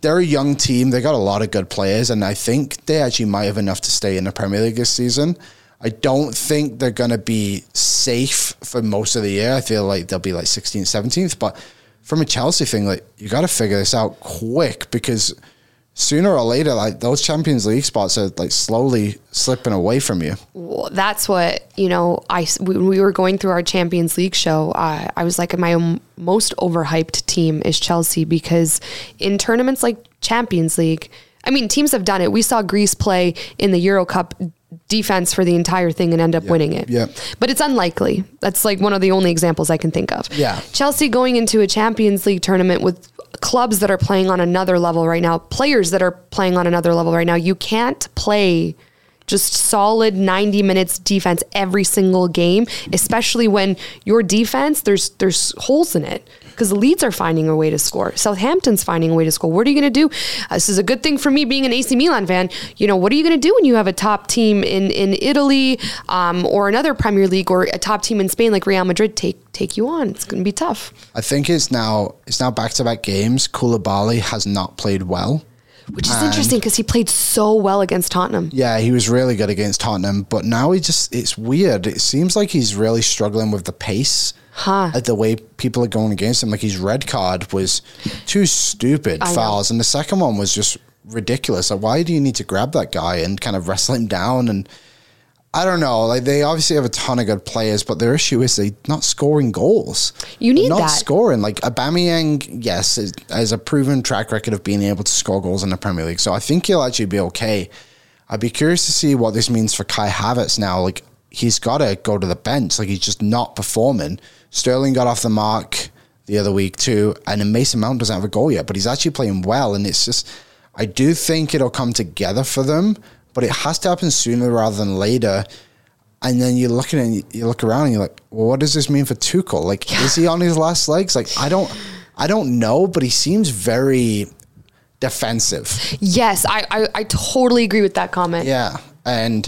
they're a young team. They got a lot of good players, and I think they actually might have enough to stay in the Premier League this season. I don't think they're going to be safe for most of the year. I feel like they'll be like 16th, 17th, but from a Chelsea thing, like you got to figure this out quick, because sooner or later, like those Champions League spots are like slowly slipping away from you. Well, that's what, you know, when we were going through our Champions League show, I was like, my most overhyped team is Chelsea, because in tournaments like Champions League, I mean, teams have done it. We saw Greece play in the Euro Cup defense for the entire thing and end up winning it. Yeah. But it's unlikely. That's like one of the only examples I can think of. Yeah. Chelsea going into a Champions League tournament with clubs that are playing on another level right now, players that are playing on another level right now. You can't play just solid 90 minutes defense every single game, especially when your defense, there's holes in it, because Leeds are finding a way to score. Southampton's finding a way to score. What are you going to do? This is a good thing for me being an AC Milan fan. You know, what are you going to do when you have a top team in Italy or another Premier League, or a top team in Spain like Real Madrid take you on? It's going to be tough. I think it's now back-to-back games. Koulibaly has not played well. Which is interesting, because he played so well against Tottenham. Yeah, he was really good against Tottenham, but now it's weird. It seems like he's really struggling with the pace. At the way people are going against him. Like his red card was 2 stupid fouls. And the second one was just ridiculous. Like, why do you need to grab that guy and kind of wrestle him down? And I don't know. Like, they obviously have a ton of good players, but their issue is they're not scoring goals. You need that. Not scoring. Like Aubameyang, yes, has a proven track record of being able to score goals in the Premier League. So I think he'll actually be okay. I'd be curious to see what this means for Kai Havertz now. Like, he's got to go to the bench. Like, he's just not performing. Sterling got off the mark the other week too, and then Mason Mount doesn't have a goal yet, but he's actually playing well, and it's just, I do think it'll come together for them, but it has to happen sooner rather than later. And then you're looking and you look around and you're like, well, what does this mean for Tuchel? Like, is he on his last legs? Like, I don't know, but he seems very defensive. Yes, I totally agree with that comment. Yeah, and...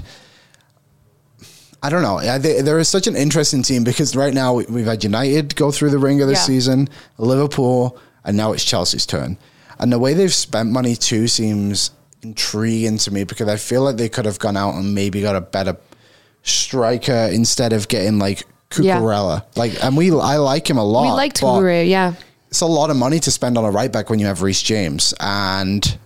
I don't know. There is such an interesting team, because right now we've had United go through the ringer this season, Liverpool, and now it's Chelsea's turn. And the way they've spent money too seems intriguing to me, because I feel like they could have gone out and maybe got a better striker instead of getting like Cucurella. Yeah. Like, and I like him a lot. We liked Toure, yeah. It's a lot of money to spend on a right back when you have Reece James, and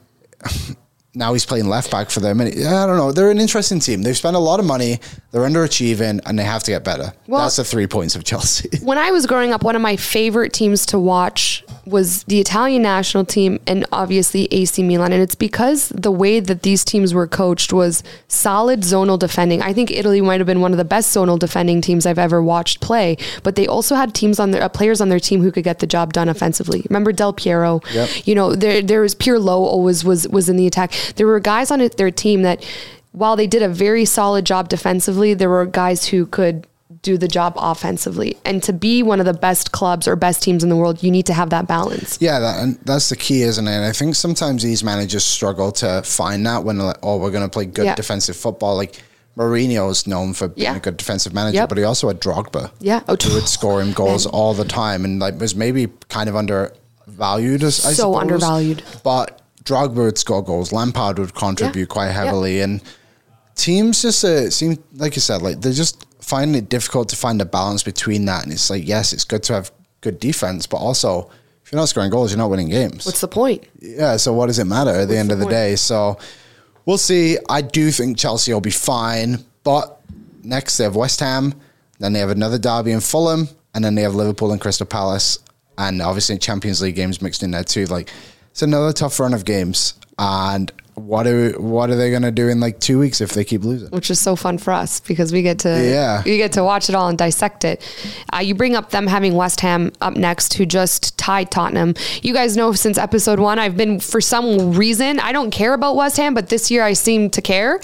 now he's playing left back for them. And I don't know. They're an interesting team. They've spent a lot of money. They're underachieving, and they have to get better. Well, that's the 3 points of Chelsea. When I was growing up, one of my favorite teams to watch was the Italian national team, and obviously AC Milan. And it's because the way that these teams were coached was solid zonal defending. I think Italy might have been one of the best zonal defending teams I've ever watched play, but they also had players on their team who could get the job done offensively. Remember Del Piero? Yep. You know, there was Pirlo always was in the attack. There were guys on their team that while they did a very solid job defensively, there were guys who could do the job offensively. And to be one of the best clubs or best teams in the world, you need to have that balance. Yeah, and that's the key, isn't it? I think sometimes these managers struggle to find that when they're like, oh, we're going to play good defensive football. Like Mourinho is known for being a good defensive manager, but he also had Drogba. Yeah. Oh, who would score him goals all the time and like was maybe kind of undervalued. I suppose. Undervalued. But Drogba would score goals. Lampard would contribute quite heavily. Yeah. And teams just seem, like you said, like they're just finding it difficult to find a balance between that. And it's like, yes, it's good to have good defense, but also if you're not scoring goals, you're not winning games. What's the point? Yeah, so what does it matter at the end of the day? So we'll see. I do think Chelsea will be fine, but next they have West Ham, then they have another derby in Fulham, and then they have Liverpool and Crystal Palace, and obviously Champions League games mixed in there too. Like, it's another tough run of games, and what are they going to do in like 2 weeks if they keep losing? Which is so fun for us because we get to watch it all and dissect it. You bring up them having West Ham up next, who just tied Tottenham. You guys know since episode one, I've been, for some reason, I don't care about West Ham, but this year I seem to care.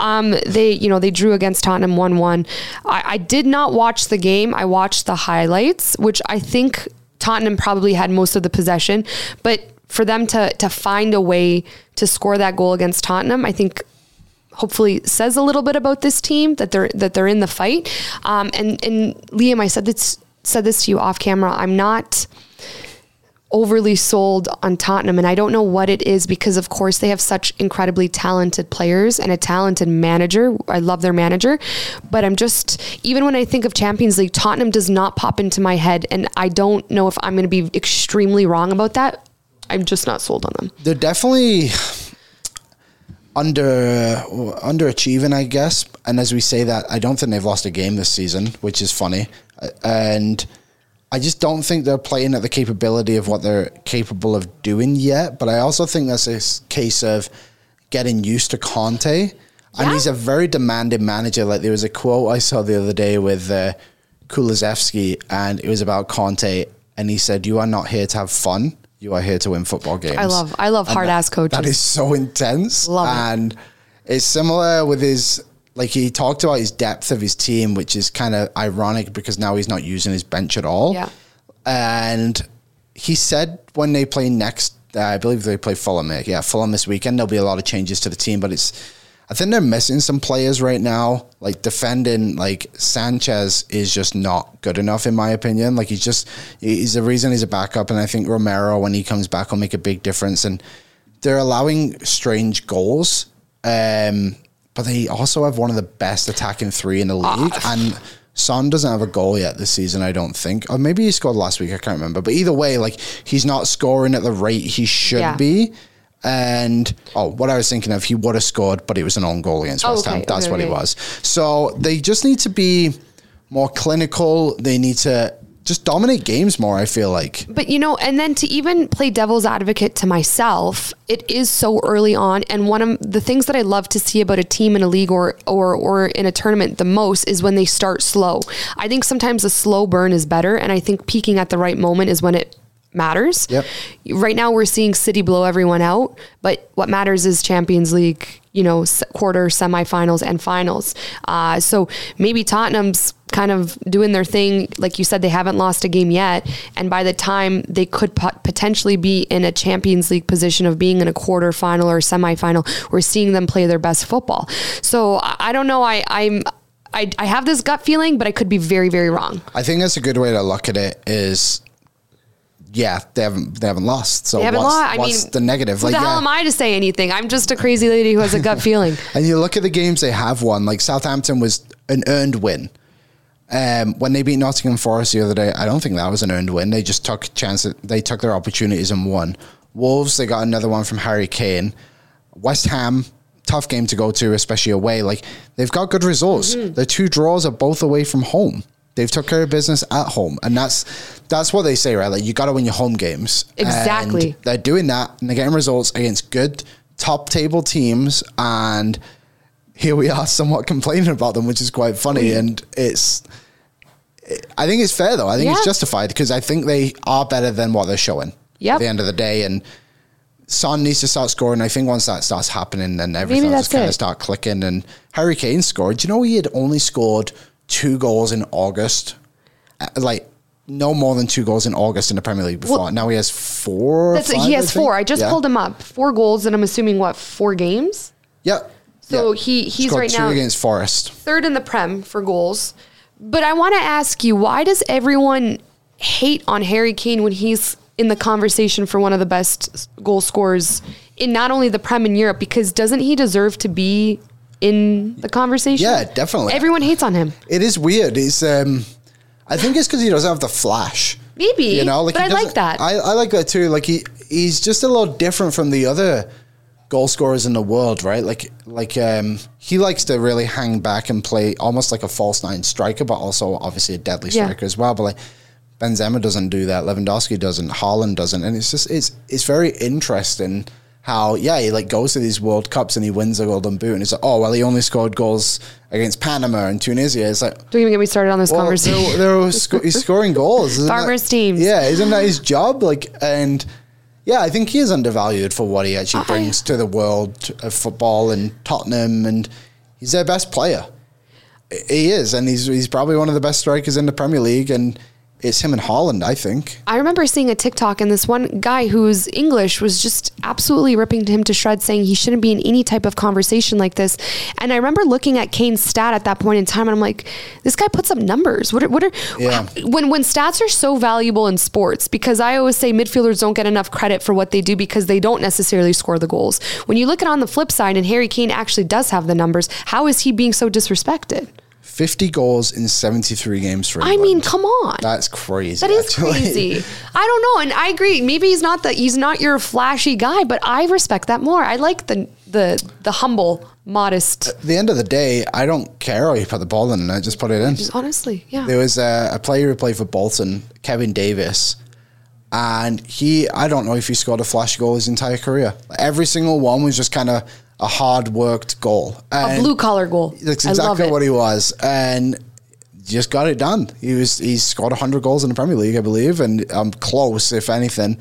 They drew against Tottenham 1-1. I did not watch the game. I watched the highlights, which I think Tottenham probably had most of the possession, but for them to find a way to score that goal against Tottenham, I think hopefully says a little bit about this team, that they're in the fight. And Liam, I said this to you off camera. I'm not overly sold on Tottenham, and I don't know what it is because, of course, they have such incredibly talented players and a talented manager. I love their manager, but I'm just, even when I think of Champions League, Tottenham does not pop into my head, and I don't know if I'm going to be extremely wrong about that. I'm just not sold on them. They're definitely underachieving, I guess. And as we say that, I don't think they've lost a game this season, which is funny. And I just don't think they're playing at the capability of what they're capable of doing yet. But I also think that's a case of getting used to Conte. Yeah. And he's a very demanding manager. Like there was a quote I saw the other day with Kulusevski, and it was about Conte. And he said, "You are not here to have fun. You are here to win football games." I love hard ass coaches. That is so intense. And it's similar with his, like he talked about his depth of his team, which is kind of ironic because now he's not using his bench at all. Yeah. And he said when they play next, I believe they play Fulham. Yeah, Fulham this weekend. There'll be a lot of changes to the team, but I think they're missing some players right now. Like defending, like Sanchez is just not good enough in my opinion. Like he's the reason he's a backup. And I think Romero, when he comes back, will make a big difference. And they're allowing strange goals. But they also have one of the best attacking three in the league. And Son doesn't have a goal yet this season, I don't think. Or maybe he scored last week. I can't remember. But either way, like he's not scoring at the rate he should be. And, what I was thinking of, he would have scored, but it was an own goal against West Ham. That's what it was. So they just need to be more clinical. They need to just dominate games more, I feel like. But, and then to even play devil's advocate to myself, it is so early on. And one of the things that I love to see about a team in a league or in a tournament the most is when they start slow. I think sometimes a slow burn is better. And I think peaking at the right moment is when it matters. Yep. Right now we're seeing City blow everyone out, but what matters is Champions League, quarter, semifinals and finals. So maybe Tottenham's kind of doing their thing. Like you said, they haven't lost a game yet. And by the time they could potentially be in a Champions League position of being in a quarterfinal or semifinal, we're seeing them play their best football. So I don't know. I have this gut feeling, but I could be very, very wrong. I think that's a good way to look at it is, yeah, they haven't lost. So what's the negative? Who the hell am I to say anything? I'm just a crazy lady who has a gut feeling. And you look at the games they have won. Like Southampton was an earned win. When they beat Nottingham Forest the other day, I don't think that was an earned win. They just took chances. They took their opportunities and won. Wolves, they got another one from Harry Kane. West Ham, tough game to go to, especially away. Like they've got good results. Mm-hmm. The two draws are both away from home. They've took care of business at home. And that's what they say, right? Like, you got to win your home games. Exactly. And they're doing that, and they're getting results against good top-table teams. And here we are somewhat complaining about them, which is quite funny. Mm. And I think it's fair, though. I think it's justified because I think they are better than what they're showing at the end of the day. And Son needs to start scoring. I think once that starts happening, then everything will just kind of start clicking. And Harry Kane scored. Do you know he had only scored 2 goals in August? Like, no more than 2 goals in August in the Premier League before. Well, now he has 4. He has four. I just pulled him up. 4 goals, and I'm assuming, 4 games? Yep. So he's right now 2 against Forest. 3rd in the Prem for goals. But I want to ask you, why does everyone hate on Harry Kane when he's in the conversation for one of the best goal scorers in not only the Prem in Europe? Because doesn't he deserve to be in the conversation? Yeah, definitely. Everyone hates on him. It is weird. It's, I think it's because he doesn't have the flash. Maybe, you know, like, but I like that. I like that too. Like he's just a little different from the other goal scorers in the world, right? Like he likes to really hang back and play almost like a false nine striker, but also obviously a deadly striker as well. But like, Benzema doesn't do that. Lewandowski doesn't. Haaland doesn't. And it's just it's very interesting how he like goes to these World Cups and he wins a Golden Boot and it's like, oh well, he only scored goals against Panama and Tunisia. It's like, don't even get me started on this conversation. He's scoring goals. Farmers teams. Yeah, isn't that his job? I think he is undervalued for what he actually brings to the world of football and Tottenham, and he's their best player. He is, and he's probably one of the best strikers in the Premier League, and it's him and Haaland, I think. I remember seeing a TikTok, and this one guy who's English was just absolutely ripping him to shreds, saying he shouldn't be in any type of conversation like this. And I remember looking at Kane's stat at that point in time, and I'm like, this guy puts up numbers. When stats are so valuable in sports, because I always say midfielders don't get enough credit for what they do because they don't necessarily score the goals. When you look at it on the flip side, and Harry Kane actually does have the numbers, how is he being so disrespected? 50 goals in 73 games for England. I mean, come on. That's crazy. That is crazy. I don't know. And I agree. Maybe he's not your flashy guy, but I respect that more. I like the humble, modest. At the end of the day, I don't care how you put the ball in. I just put it in. Just honestly, yeah. There was a player who played for Bolton, Kevin Davis, and I don't know if he scored a flash goal his entire career. Every single one was just kind of a hard-worked goal. And a blue-collar goal. That's exactly what he was. And just got it done. He scored 100 goals in the Premier League, I believe, and close, if anything.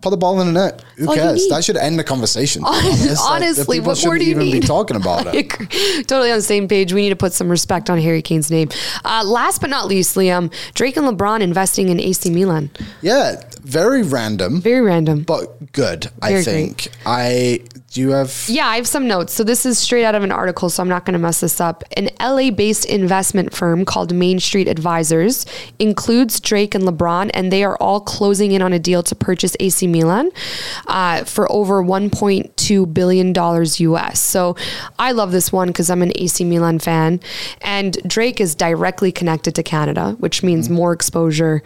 Put the ball in the net. Who cares? That should end the conversation. Honestly, what more do you need? People shouldn't even be talking about it. Totally on the same page. We need to put some respect on Harry Kane's name. Last but not least, Liam, Drake and LeBron investing in AC Milan. Yeah, very random. Very random. But good, I think. Do you have... Yeah, I have some notes. So this is straight out of an article, so I'm not going to mess this up. An LA-based investment firm called Main Street Advisors includes Drake and LeBron, and they are all closing in on a deal to purchase AC Milan for over $1.2 billion US. So I love this one because I'm an AC Milan fan, and Drake is directly connected to Canada, which means more exposure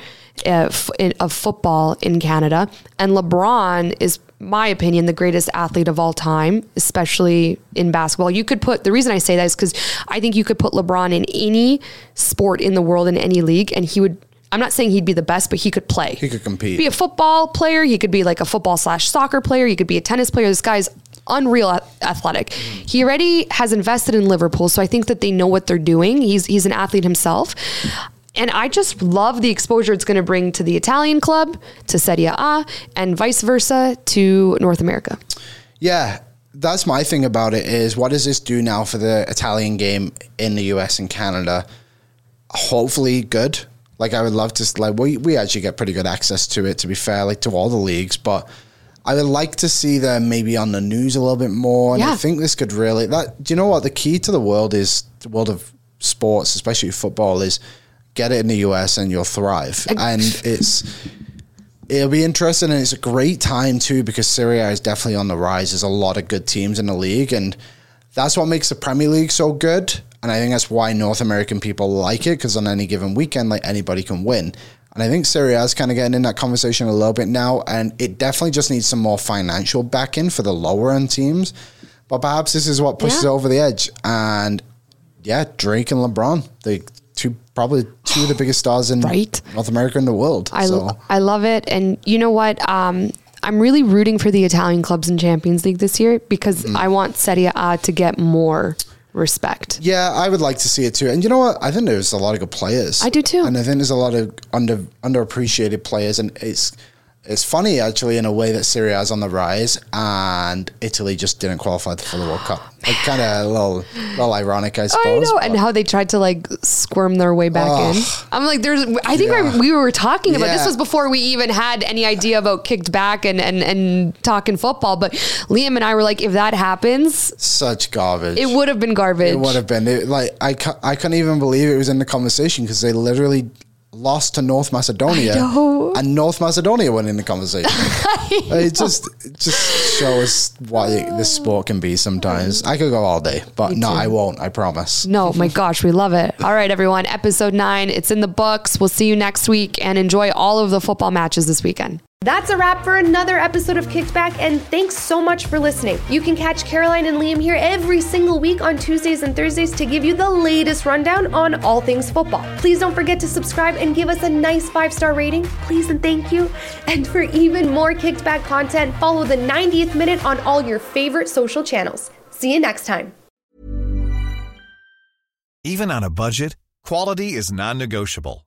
of football in Canada. And LeBron is, my opinion, the greatest athlete of all time, especially in basketball. The reason I say that is because I think you could put LeBron in any sport in the world, in any league, and he would, I'm not saying he'd be the best, but he could play. He could compete. Be a football player. He could be like a football/soccer player. He could be a tennis player. This guy's unreal athletic. He already has invested in Liverpool, so I think that they know what they're doing. He's an athlete himself. And I just love the exposure it's going to bring to the Italian club, to Serie A, and vice versa to North America. Yeah, that's my thing about it is, what does this do now for the Italian game in the US and Canada? Hopefully good. Like, I would love to, like, we actually get pretty good access to it, to be fair, like to all the leagues, but I would like to see them maybe on the news a little bit more. And I think this could really, do you know what? The key to the world of sports, especially football, is get it in the US and you'll thrive. And it'll be interesting, and it's a great time too, because Serie A is definitely on the rise. There's a lot of good teams in the league, and that's what makes the Premier League so good. And I think that's why North American people like it, because on any given weekend, like, anybody can win. And I think Serie A is kind of getting in that conversation a little bit now, and it definitely just needs some more financial backing for the lower end teams. But perhaps this is what pushes it over the edge. And Drake and LeBron, they probably two of the biggest stars in North America and the world. I love it. And you know what? I'm really rooting for the Italian clubs in Champions League this year, because I want Serie A to get more respect. Yeah, I would like to see it too. And you know what? I think there's a lot of good players. I do too. And I think there's a lot of underappreciated players. And it's It's funny, actually, in a way that Serie A is on the rise and Italy just didn't qualify for the World Cup. It's kind of a little ironic, I suppose. I know, and how they tried to, like, squirm their way back in. I'm like, we were talking about, this was before we even had any idea about kicked back and talking football, but Liam and I were like, if that happens... Such garbage. It would have been garbage. It would have been. I couldn't even believe it was in the conversation because they literally... lost to North Macedonia and North Macedonia went in the conversation. It just shows what this sport can be sometimes. I could go all day, but I won't. I promise. No, my gosh, we love it. All right, everyone. Episode 9. It's in the books. We'll see you next week and enjoy all of the football matches this weekend. That's a wrap for another episode of Kicked Back, and thanks so much for listening. You can catch Caroline and Liam here every single week on Tuesdays and Thursdays to give you the latest rundown on all things football. Please don't forget to subscribe and give us a nice 5-star rating. Please and thank you. And for even more Kicked Back content, follow the 90th Minute on all your favorite social channels. See you next time. Even on a budget, quality is non-negotiable.